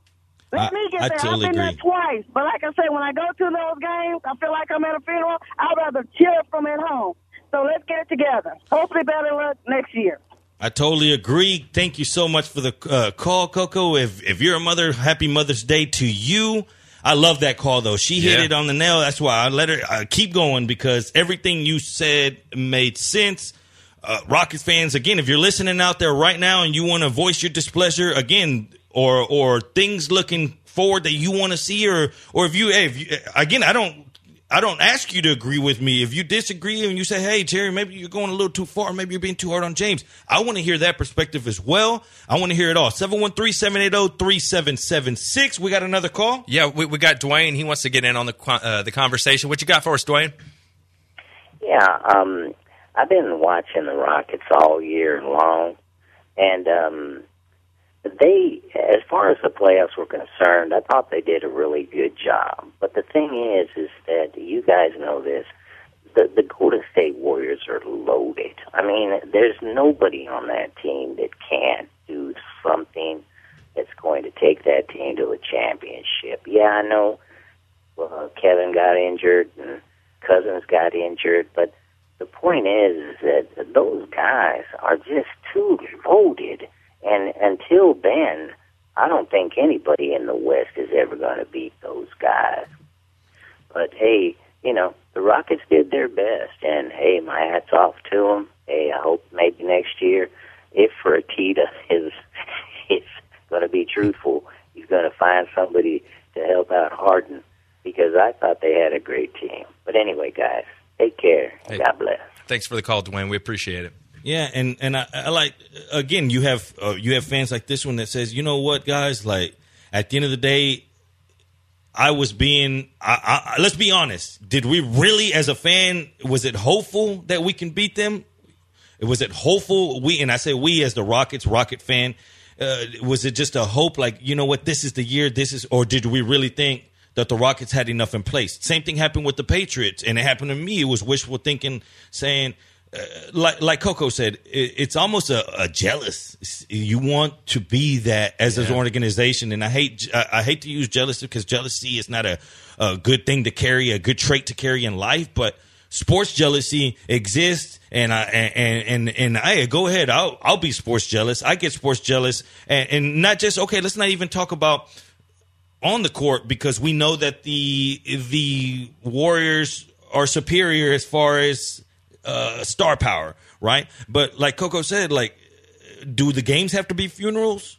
Let I, me get I there. Totally I've been agree. there twice. But like I said, when I go to those games, I feel like I'm at a funeral. I'd rather cheer from at home. So let's get it together. Hopefully better luck next year. I totally agree. Thank you so much for the uh, call, Coco. If if you're a mother, happy Mother's Day to you. I love that call, though. She yeah. hit it on the nail. That's why I let her I keep going because everything you said made sense. Uh, Rockets fans, again, if you're listening out there right now and you want to voice your displeasure, again, or or things looking forward that you want to see, or or if you, hey, if you again, I don't. I don't ask you to agree with me. If you disagree and you say, hey, Jerry, maybe you're going a little too far. Maybe you're being too hard on James. I want to hear that perspective as well. I want to hear it all. seven one three, seven eight zero, three seven seven six. We got another call? Yeah, we, we got Dwayne. He wants to get in on the uh, the conversation. What you got for us, Dwayne? Yeah, um, I've been watching the Rockets all year long. And um, they, as far as the playoffs were concerned, I thought they did a really good job. But the thing is, is that you guys know this, the, the Golden State Warriors are loaded. I mean, there's nobody on that team that can't do something that's going to take that team to a championship. Yeah, I know uh, Kevin got injured and Cousins got injured, but the point is, is that those guys are just too loaded. And until then, I don't think anybody in the West is ever going to beat those guys. But, hey, you know, the Rockets did their best. And, hey, my hat's off to them. Hey, I hope maybe next year, if Fertitta is, is going to be truthful, he's going to find somebody to help out Harden, because I thought they had a great team. But anyway, guys, take care. Hey, God bless. Thanks for the call, Dwayne. We appreciate it. Yeah, and, and I, I like, again, you have uh, you have fans like this one that says, you know what, guys, like, at the end of the day, I was being, I, I, let's be honest, did we really, as a fan, was it hopeful that we can beat them? Was it hopeful, we, and I say we as the Rockets, Rocket fan, uh, was it just a hope, like, you know what, this is the year, this is, or did we really think that the Rockets had enough in place? Same thing happened with the Patriots, and it happened to me. It was wishful thinking, saying, Uh, like like Coco said, it, it's almost a, a jealous. You want to be that as yeah. an organization, and I hate I, I hate to use jealousy, because jealousy is not a, a good thing to carry, a good trait to carry in life. But sports jealousy exists, and I and and and I go ahead. I'll I'll be sports jealous. I get sports jealous, and, and not just okay. Let's not even talk about on the court, because we know that the the Warriors are superior as far as Uh, star power, right? But like Coco said, like, do the games have to be funerals?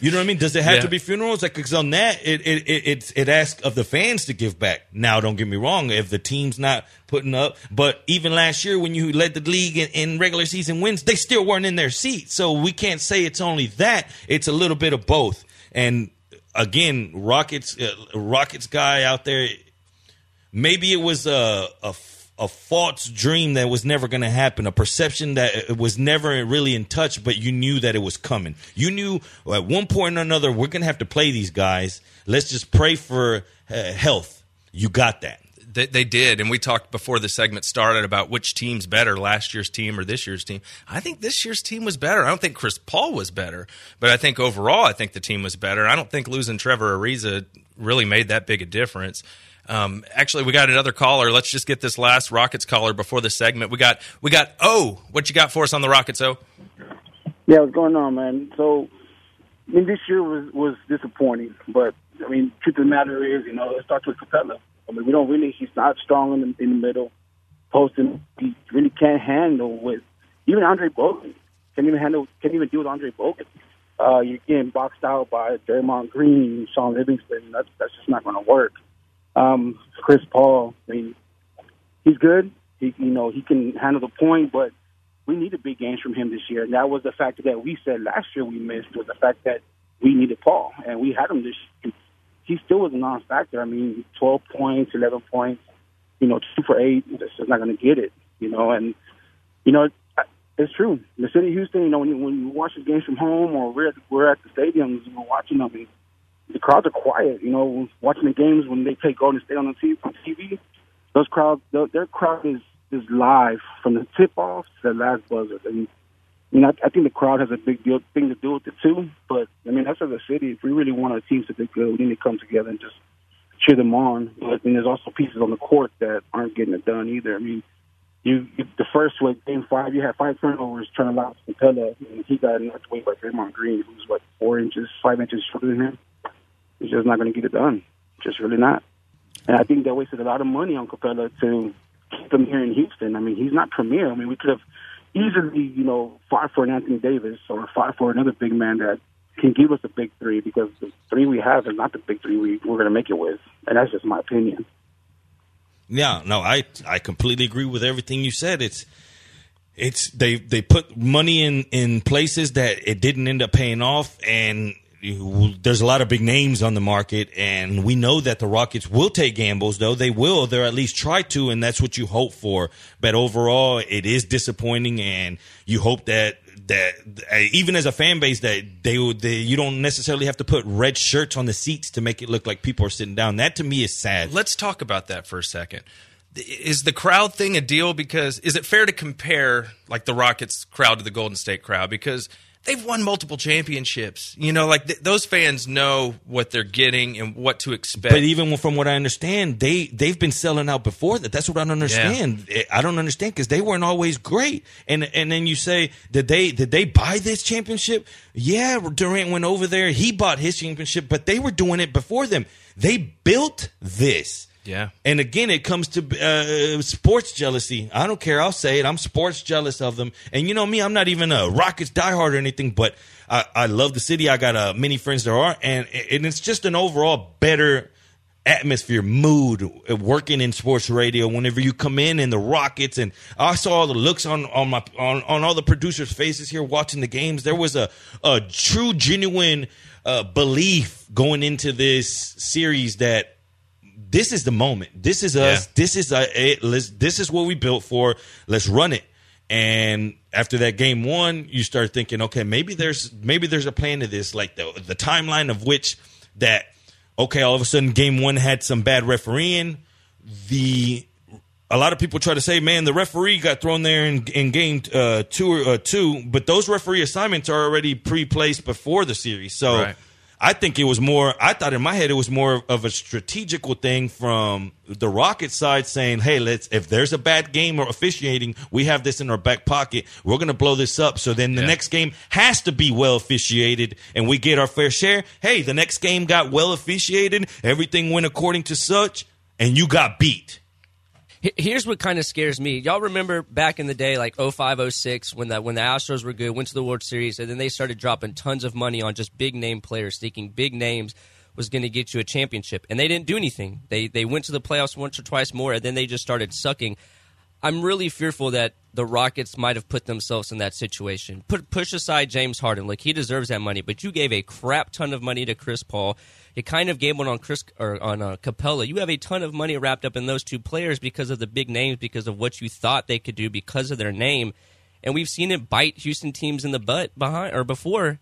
You know what I mean? Does it have yeah. to be funerals? Like, because on that, it it it it asks of the fans to give back. Now, don't get me wrong, if the team's not putting up, but even last year when you led the league in, in regular season wins, they still weren't in their seat. So we can't say it's only that. It's a little bit of both. And again, Rockets, uh, Rockets guy out there, maybe it was a a. A false dream that was never going to happen, a perception that it was never really in touch, but you knew that it was coming. You knew at one point or another, we're going to have to play these guys. Let's just pray for uh, health. You got that. They, they did, and we talked before the segment started about which team's better, last year's team or this year's team. I think this year's team was better. I don't think Chris Paul was better, but I think overall I think the team was better. I don't think losing Trevor Ariza really made that big a difference. Um, actually, we got another caller. Let's just get this last Rockets caller before the segment. We got we got O. What you got for us on the Rockets, O? Yeah, what's going on, man? So, I mean, this year was, was disappointing, but, I mean, truth of the matter is, you know, it starts with Capela. I mean, we don't really, he's not strong in the, in the middle, posting, he really can't handle with, even Andre Bogan, can't even handle, can't even deal with Andre Bogan. Uh, you're getting boxed out by Draymond Green, Sean Livingston, that's, that's just not going to work. Um, Chris Paul, I mean, he's good. He, you know, he can handle the point, but we needed big games from him this year. And that was the factor that we said last year we missed, was the fact that we needed Paul, and we had him this year. He still was a non-factor. I mean, twelve points, eleven points, you know, two for eight. That's just not going to get it, you know. And, you know, it's true. The city of Houston, you know, when you, when you watch the games from home, or we're at, we're at the stadiums and we're watching them, I mean, the crowds are quiet, you know. Watching the games when they play Golden State on the T V, on T V, those crowds, their crowd is, is live from the tip off to the last buzzer. And you know, I think the crowd has a big deal thing to do with it too. But I mean, that's as a city, if we really want our teams to be good, we need to come together and just cheer them on. But then there's also pieces on the court that aren't getting it done either. I mean, you the first like, game five, you had five turnovers trying to lock Capela, and he got knocked away by Draymond Green, who's what, four inches, five inches shorter than him. He's just not going to get it done. Just really not. And I think they wasted a lot of money on Capela to keep him here in Houston. I mean, he's not premier. I mean, we could have easily, you know, fought for an Anthony Davis or fought for another big man that can give us a big three, because the three we have is not the big three we, we're going to make it with. And that's just my opinion. Yeah, no, I I completely agree with everything you said. It's it's they, they put money in, in places that it didn't end up paying off, and there's a lot of big names on the market, and we know that the Rockets will take gambles, though. They will. They'll at least try to, and that's what you hope for. But overall, it is disappointing, and you hope that that even as a fan base that they, they you don't necessarily have to put red shirts on the seats to make it look like people are sitting down. That, to me, is sad. Let's talk about that for a second. Is the crowd thing a deal? Because is it fair to compare like the Rockets crowd to the Golden State crowd? Because they've won multiple championships. You know, like th- those fans know what they're getting and what to expect. But even from what I understand, they, they've been selling out before that. That's what I don't understand. Yeah. I don't understand because they weren't always great. And and then you say, did they did they buy this championship? Yeah, Durant went over there. He bought his championship, but they were doing it before them. They built this. Yeah. And again, it comes to uh, sports jealousy. I don't care. I'll say it. I'm sports jealous of them. And you know me, I'm not even a Rockets diehard or anything, but I, I love the city. I got uh, many friends there are. And, and it's just an overall better atmosphere, mood, working in sports radio. Whenever you come in and the Rockets, and I saw all the looks on, on, my, on, on all the producers' faces here watching the games. There was a, a true, genuine uh, belief going into this series that this is the moment. This is us. Yeah. This is a, it. Let's, this is what we built for. Let's run it. And after that game one, you start thinking, okay, maybe there's maybe there's a plan to this, like the the timeline of which that, okay, all of a sudden game one had some bad refereeing. The a lot of people try to say, man, the referee got thrown there in, in game uh, two or uh, two, but those referee assignments are already pre-placed before the series, so. Right. I think it was more – I thought in my head it was more of a strategical thing from the Rockets side saying, hey, let's if there's a bad game or officiating, we have this in our back pocket. We're going to blow this up. So then the yeah. next game has to be well officiated, and we get our fair share. Hey, the next game got well officiated. Everything went according to such, and you got beat. Here's what kind of scares me. Y'all remember back in the day, like oh five, oh six, when the, when the Astros were good, went to the World Series, and then they started dropping tons of money on just big-name players, thinking big names was going to get you a championship. And they didn't do anything. They they went to the playoffs once or twice more, and then they just started sucking. I'm really fearful that the Rockets might have put themselves in that situation. Put, push aside James Harden. Like, he deserves that money, but you gave a crap ton of money to Chris Paul. You kind of gambled on Chris or on uh, Capela. You have a ton of money wrapped up in those two players because of the big names, because of what you thought they could do because of their name. And we've seen it bite Houston teams in the butt behind or before.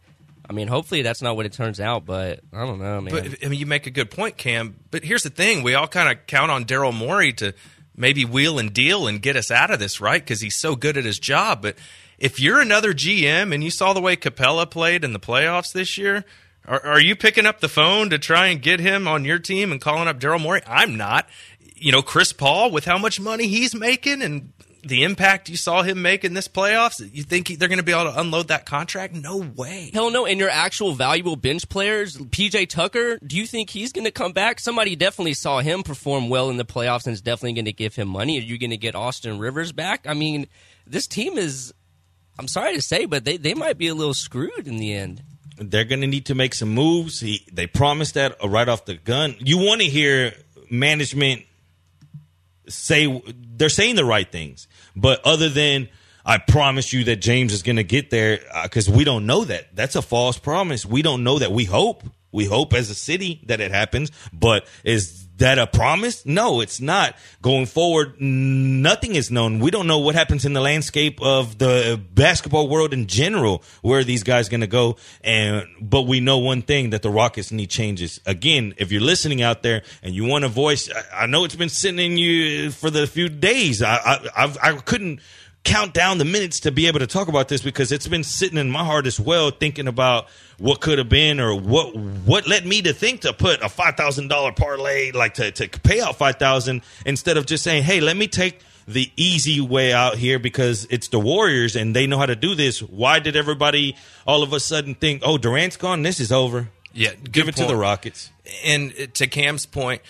I mean, hopefully that's not what it turns out, but I don't know, man. But, I mean, you make a good point, Cam. But here's the thing. We all kind of count on Daryl Morey to – maybe wheel and deal and get us out of this, right? Because he's so good at his job. But if you're another G M and you saw the way Capela played in the playoffs this year, are, are you picking up the phone to try and get him on your team and calling up Daryl Morey? I'm not. You know, Chris Paul, with how much money he's making and the impact you saw him make in this playoffs, you think they're going to be able to unload that contract? No way. Hell no. And your actual valuable bench players, P J. Tucker, do you think he's going to come back? Somebody definitely saw him perform well in the playoffs and is definitely going to give him money. Are you going to get Austin Rivers back? I mean, this team is, I'm sorry to say, but they, they might be a little screwed in the end. They're going to need to make some moves. He, they promised that right off the gun. You want to hear management say they're saying the right things, but other than I promise you that James is going to get there, because uh, we don't know that. That's a false promise. We don't know that. We hope we hope as a city that it happens, but is that a promise? No, it's not. Going forward, nothing is known. We don't know what happens in the landscape of the basketball world in general. Where are these guys going to go? And but we know one thing, that the Rockets need changes. Again, if you're listening out there and you want a voice, I, I know it's been sitting in you for the few days. I I, I've, I couldn't count down the minutes to be able to talk about this because it's been sitting in my heart as well, thinking about what could have been or what what led me to think to put a five thousand dollars parlay, like to, to pay out five thousand dollars instead of just saying, hey, let me take the easy way out here because it's the Warriors and they know how to do this. Why did everybody all of a sudden think, oh, Durant's gone, this is over? Yeah, give it to the Rockets. And to Cam's point,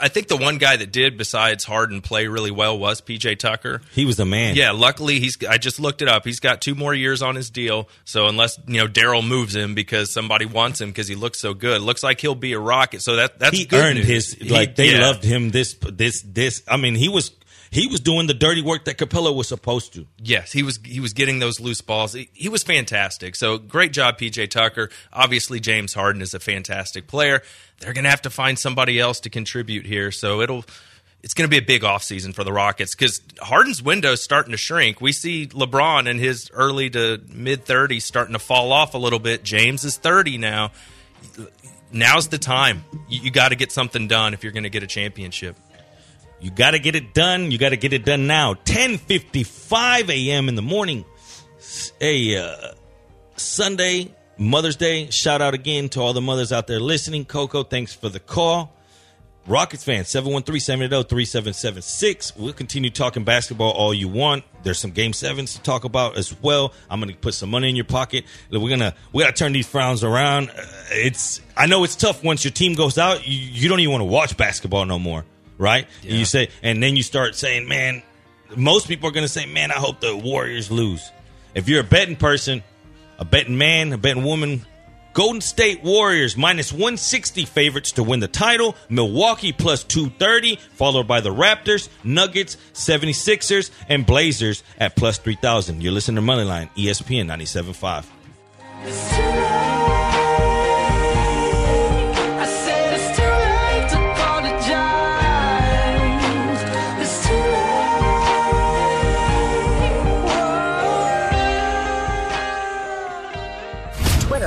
I think the one guy that did, besides Harden, play really well was P J. Tucker. He was the man. Yeah, luckily, he's. I just looked it up. He's got two more years on his deal, so unless you know Daryl moves him because somebody wants him because he looks so good, looks like he'll be a Rocket. So that that's he good earned news. His like he, they yeah. loved him. This this this. I mean, he was. he was doing the dirty work that Capela was supposed to. Yes, he was he was getting those loose balls. He, he was fantastic. So great job, P J. Tucker. Obviously, James Harden is a fantastic player. They're going to have to find somebody else to contribute here. So it'll it's going to be a big offseason for the Rockets because Harden's window is starting to shrink. We see LeBron in his early to mid-thirties starting to fall off a little bit. James is thirty now. Now's the time. You, you got to get something done if you're going to get a championship. You got to get it done. You got to get it done now. ten fifty-five a.m. in the morning. Hey, uh, Sunday, Mother's Day. Shout out again to all the mothers out there listening. Coco, thanks for the call. Rockets fans, seven one three, seven eight zero, three seven seven six. We'll continue talking basketball all you want. There's some Game sevens to talk about as well. I'm going to put some money in your pocket. We're going to we got to turn these frowns around. Uh, it's I know it's tough once your team goes out. You, you don't even want to watch basketball no more. Right? Yeah. And you say, and then you start saying, man, most people are going to say, man, I hope the Warriors lose. If you're a betting person, a betting man, a betting woman, Golden State Warriors minus one sixty favorites to win the title, Milwaukee plus two thirty, followed by the Raptors, Nuggets, seventy-sixers, and Blazers at plus three thousand. You're listening to Moneyline, E S P N ninety-seven point five.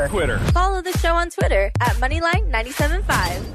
Twitter. Follow the show on Twitter at Moneyline ninety-seven point five.